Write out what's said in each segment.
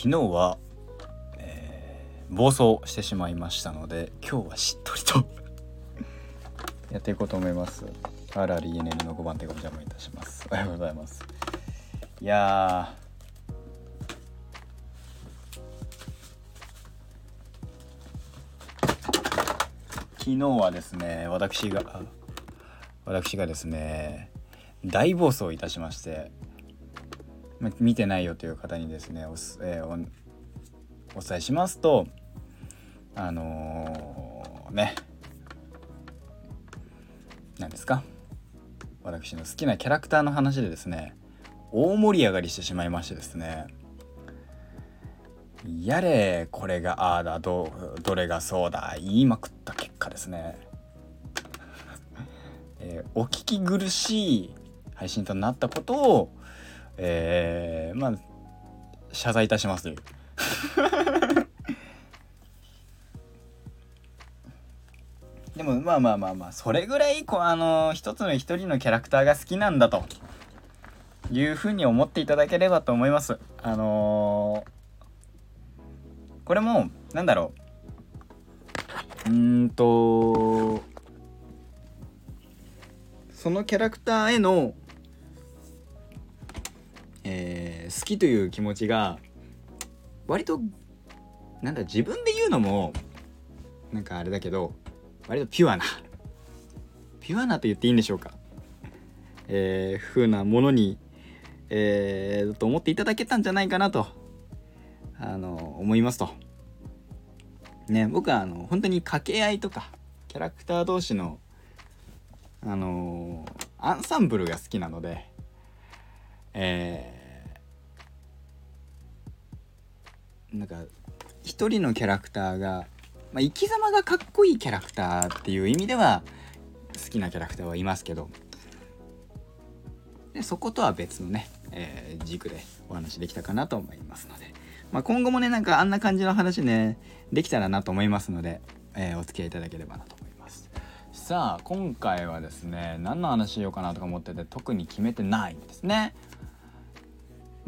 昨日は、暴走してしまいましたので、今日はしっとりとやっていこうと思います。RRENN の5番手がお邪魔いたします。おはようございます。いや昨日はですね、私がですね、大暴走いたしまして、見てないよという方にですね、お伝えしますと、何ですか、私の好きなキャラクターの話でですね、大盛り上がりしてしまいましてですね、やれこれがああだ、どれがそうだ言いまくった結果ですね、お聞き苦しい配信となったことを、謝罪いたしますというでもまあそれぐらい一人のキャラクターが好きなんだというふうに思っていただければと思います。これもなんだろう、そのキャラクターへの好きという気持ちが割と自分で言うのもあれだけど、割とピュアなと言っていいんでしょうか、風なものに、と思っていただけたんじゃないかなと思いますとね。僕は本当に掛け合いとかキャラクター同士のアンサンブルが好きなので、一人のキャラクターが、生き様がかっこいいキャラクターっていう意味では好きなキャラクターはいますけど、でそことは別のね、軸でお話できたかなと思いますので、今後もねあんな感じの話ねできたらなと思いますので、お付き合いいただければなと思います。さあ今回はですね、何の話しようかなとか思ってて特に決めてないんですね。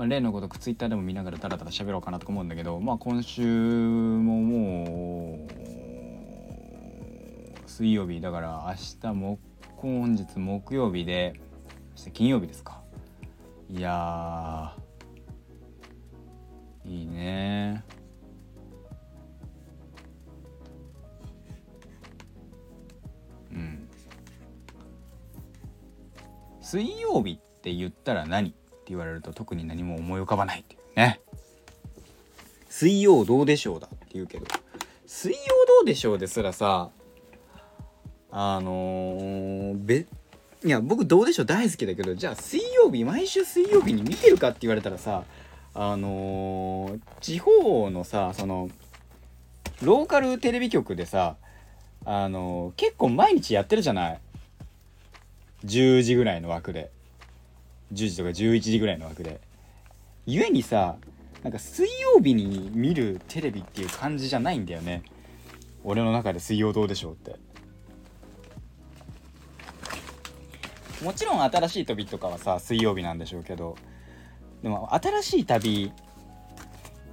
例のごとくツイッターでも見ながらダラダラ喋ろうかなとか思うんだけど、今週ももう水曜日だから、本日木曜日で明日金曜日ですか。いやいいね。水曜日って言ったら何？言われると特に何も思い浮かばないっていうね。水曜どうでしょうだって言うけど、水曜どうでしょうですらさ、いや僕どうでしょう大好きだけど、じゃあ毎週水曜日に見てるかって言われたらさ、地方のさ、そのローカルテレビ局でさ、結構毎日やってるじゃない。10時ぐらいの枠で、10時とか11時ぐらいの枠で、ゆえにさ水曜日に見るテレビっていう感じじゃないんだよね、俺の中で水曜どうでしょうって。もちろん新しい旅とかはさ水曜日なんでしょうけど、でも新しい旅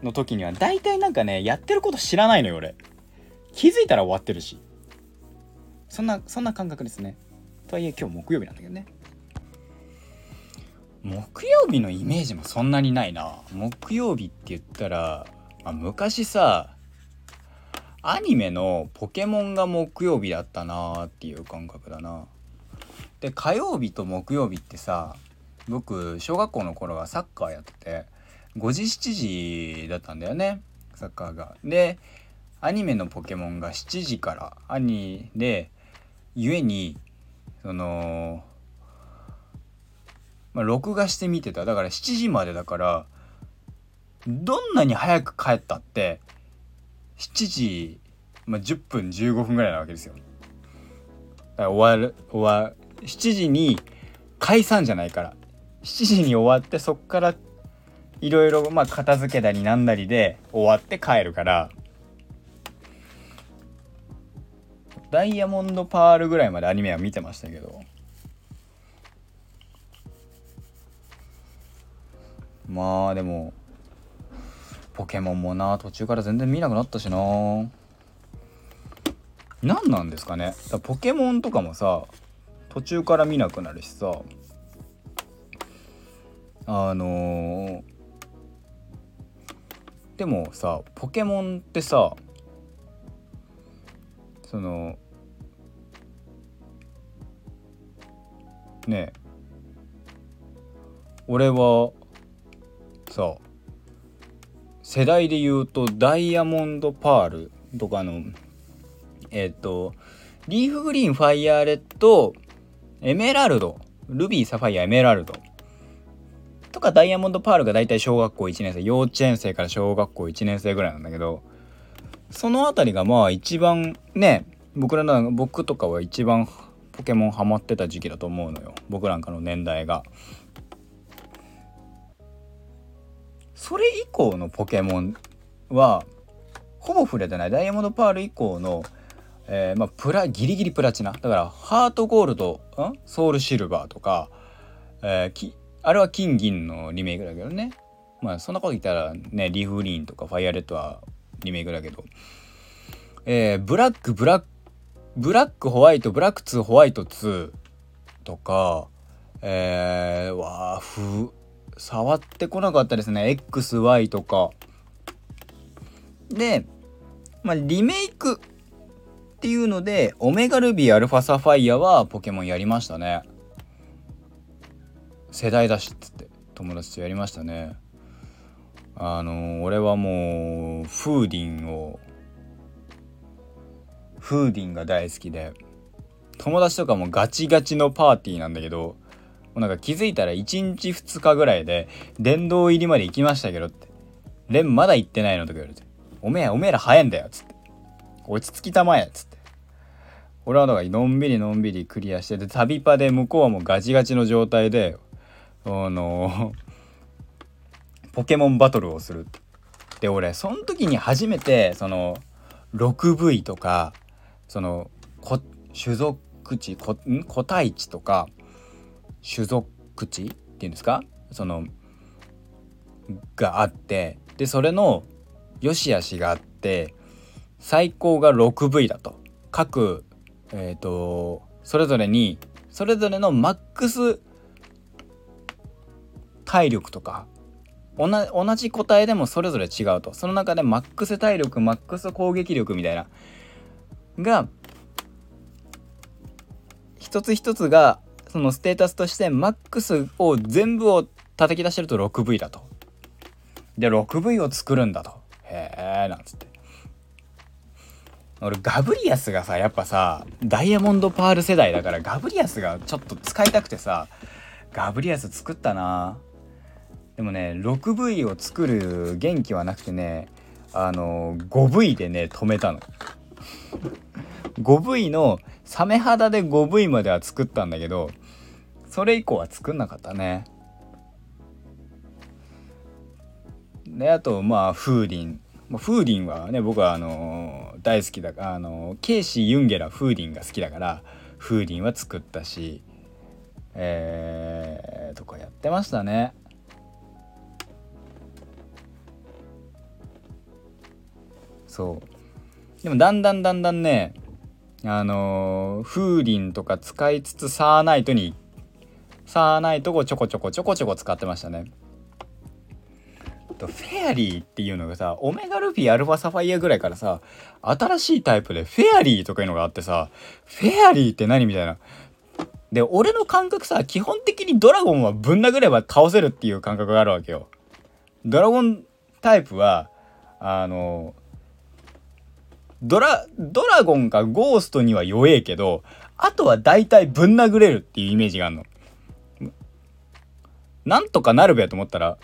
の時には大体やってること知らないのよ俺。気づいたら終わってるし、そんな感覚ですね。とはいえ今日木曜日なんだけどね、木曜日のイメージもそんなにないな。木曜日って言ったら、昔さアニメのポケモンが木曜日だったなっていう感覚だな。で火曜日と木曜日ってさ、僕小学校の頃はサッカーやってて5時7時だったんだよね、サッカーが。でアニメのポケモンが7時からで、ゆえに録画して見てた。だから7時までだから、どんなに早く帰ったって7時、10分15分ぐらいなわけですよ。だから7時に解散じゃないから、7時に終わって、そっからいろいろ片付けたりなんだりで終わって帰るから、ダイヤモンドパールぐらいまでアニメは見てましたけど、でもポケモンもな途中から全然見なくなったしな。何なんですかね。だポケモンとかもさ途中から見なくなるしさ、でもさポケモンってさそのねえ俺はさ世代で言うとダイヤモンドパールとかのリーフグリーンファイヤーレッドエメラルドルビーサファイアエメラルドとかダイヤモンドパールがだいたい小学校1年生幼稚園生から小学校1年生ぐらいなんだけど、そのあたりがまあ一番ね僕とかは一番ポケモンハマってた時期だと思うのよ、僕なんかの年代が。それ以降のポケモンはほぼ触れてない。ダイヤモンドパール以降の、ギリギリプラチナだからハートゴールドソウルシルバーとか、あれは金銀のリメイクだけどね。まあそんなこと言ったらねリーフグリーンとかファイアレッドはリメイクだけど、ブラックホワイトブラック2ホワイト2とか、触ってこなかったですね。 XY とかで、まあ、リメイクっていうのでオメガルビーアルファサファイアはポケモンやりましたね。世代だしっつって友達とやりましたね。俺はもうフーディンが大好きで、友達とかもガチガチのパーティーなんだけど、なんか気づいたら1日2日ぐらいで殿堂入りまで行きましたけどってレンまだ行ってないのとか言われて、おめえら早いんだよっつって、落ち着きたまえっつって、俺はだからのんびりクリアしてて、旅パで向こうはもうガチガチの状態でポケモンバトルをするって。で俺その時に初めてその 6V とかその種族値個体値とか種族値っていうんですか、そのがあって、でそれの良し悪しがあって、最高が 6V だと各それぞれのマックス体力とか同じ個体でもそれぞれ違うと、その中でマックス体力マックス攻撃力みたいなが一つ一つがそのステータスとしてマックスを全部を叩き出してると 6V だと。で 6V を作るんだと。へえなんつって、俺ガブリアスがさやっぱさダイヤモンドパール世代だからガブリアスがちょっと使いたくてさガブリアス作ったな。でもね 6V を作る元気はなくてね、5V でね止めたの。5V のサメ肌で 5V までは作ったんだけど、それ以降は作んなかったね。であとまあフーディンはね僕は大好きだから、ケイシー・ユンゲラフーディンが好きだからフーディンは作ったし、とかやってましたね。そうでもだんだんね風鈴とか使いつつサーナイトをちょこちょこ使ってましたね。とフェアリーっていうのがさオメガルフィアルファサファイアぐらいからさ新しいタイプでフェアリーとかいうのがあってさ、フェアリーって何みたいな。で俺の感覚さ基本的にドラゴンはぶん殴れば倒せるっていう感覚があるわけよ。ドラゴンタイプはドラゴンかゴーストには弱えけど、あとは大体ぶん殴れるっていうイメージがあるの。なんとかなるべと思ったら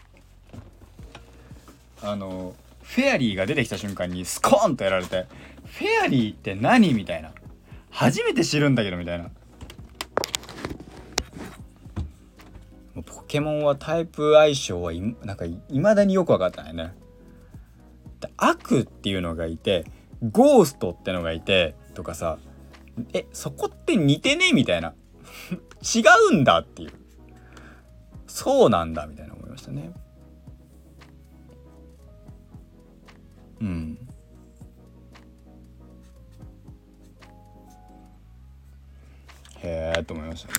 フェアリーが出てきた瞬間にスコーンとやられて、フェアリーって何みたいな、初めて知るんだけどみたいな。ポケモンはタイプ相性はなんか未だによく分かってないね。悪っていうのがいてゴーストってのがいてとかさ、そこって似てねえみたいな違うんだっていう、そうなんだみたいな思いましたね。うん。へえと思いましたね。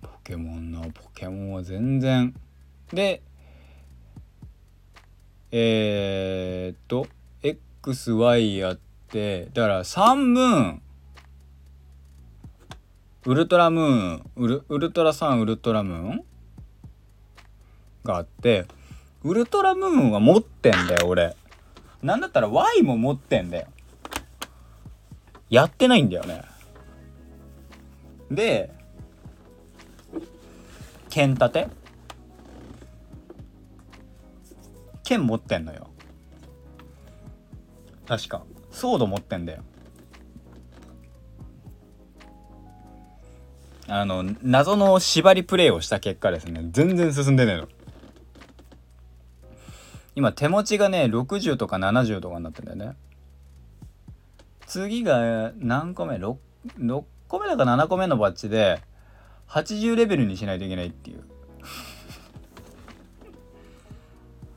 ポケモンは全然で、XY やって、だからサンムーン、ウルトラムーン、ウルトラサン、ウルトラムーンがあって、ウルトラムーンは持ってんだよ俺。なんだったら Y も持ってんだよ。やってないんだよね。で剣持ってんのよ確か。ソード持ってんだよ。謎の縛りプレイをした結果ですね、全然進んでねえの。今手持ちがね60とか70とかになってんだよね。次が何個目 6個目だか7個目のバッジで80レベルにしないといけないっていう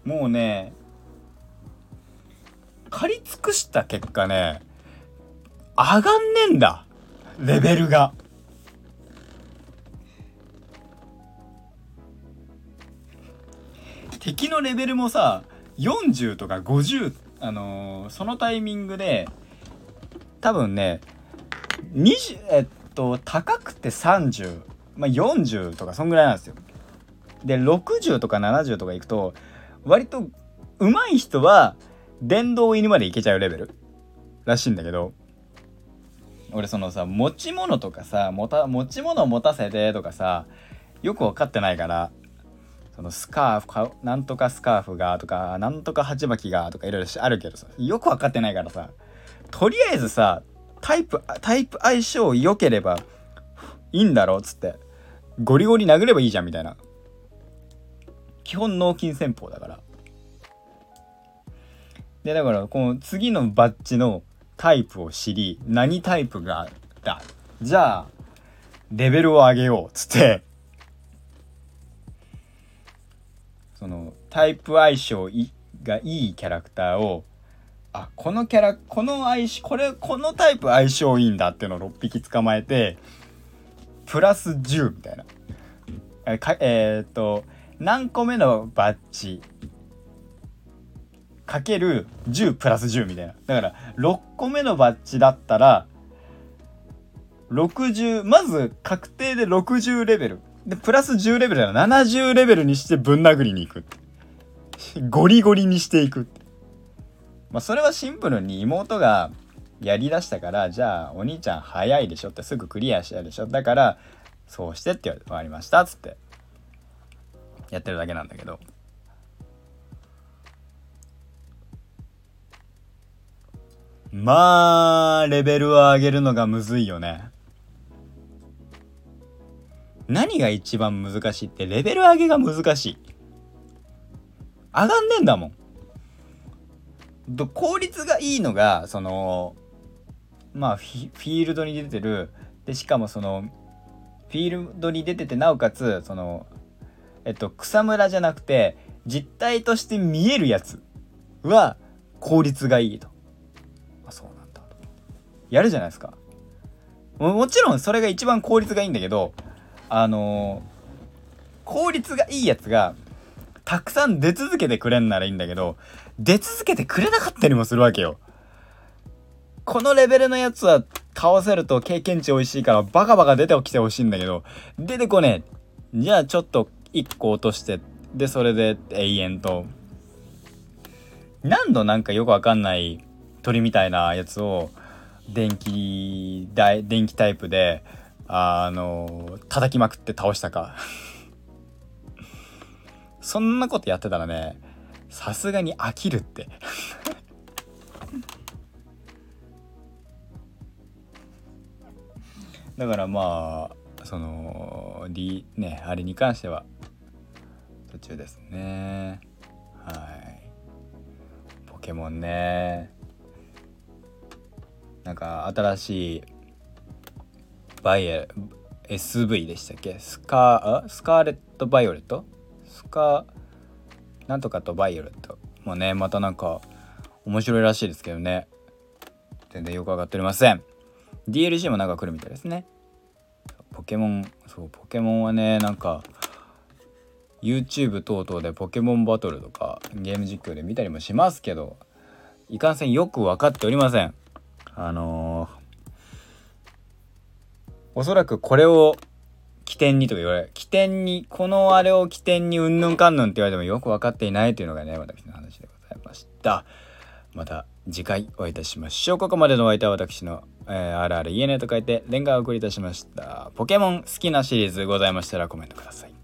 もうね借り尽くした結果ね、上がんねえんだレベルが。敵のレベルもさ40とか50、そのタイミングで多分ね20高くて30、まあ、40とかそんぐらいなんですよ。で60とか70とかいくと割と上手い人は電動犬までいけちゃうレベルらしいんだけど、俺そのさ持ち物とかさ持ち物を持たせてとかさよく分かってないから、そのスカーフかなんとかスカーフがとかなんとか鉢巻きがとかいろいろあるけどさ、よく分かってないからさ、とりあえずさタイプ相性良ければいいんだろうっつってゴリゴリ殴ればいいじゃんみたいな。基本脳筋戦法だから。でだからこの次のバッジのタイプを知り、何タイプがあった、じゃあレベルを上げようっつってそのタイプ相性がいいキャラクターを、あ、このタイプ相性いいんだっていうのを6匹捕まえてプラス10みたいな、何個目のバッジかける10プラス10みたいな。だから6個目のバッジだったら60、まず確定で60レベルでプラス10レベルなら70レベルにしてぶん殴りに行くゴリゴリにしていく。まあ、それはシンプルに妹がやりだしたから、じゃあお兄ちゃん早いでしょって、すぐクリアしたでしょ、だからそうしてって言われて、わかりましたっつってやってるだけなんだけど、まあレベルを上げるのがむずいよね。何が一番難しいってレベル上げが難しい。上がんねえんだもん。効率がいいのがそのまあフィールドに出てるで、しかもそのフィールドに出てて、なおかつその草むらじゃなくて実体として見えるやつは効率がいいと。あ、そうなんだやるじゃないですか。 もちろんそれが一番効率がいいんだけど、効率がいいやつがたくさん出続けてくれんならいいんだけど、出続けてくれなかったりもするわけよ。このレベルのやつは倒せると経験値美味しいからバカバカ出てきてほしいんだけど出てこねえ。じゃあちょっと1個落として、でそれで永遠と何度なんかよくわかんない鳥みたいなやつを電気タイプで叩きまくって倒したかそんなことやってたらね、さすがに飽きるってだからまあそのねあれに関しては途中ですね。はい。ポケモンね、なんか新しいSV でしたっけ、スカーレットバイオレットスカなんとかとバイオレットもね、またなんか面白いらしいですけどね、全然よくわかっておりません。 DLC もなんか来るみたいですね。ポケモンはね、なんか YouTube 等々でポケモンバトルとかゲーム実況で見たりもしますけど、いかんせんよく分かっておりません。おそらくこれを起点にとか言われ、起点にこのあれを起点にうんぬんかんぬんって言われてもよく分かっていないというのがね、私の話でございました。また次回お会いいたしましょう。ここまでのお相手は私の、RRENN と書いてレンガを送りいたしました。ポケモン好きなシリーズございましたらコメントください。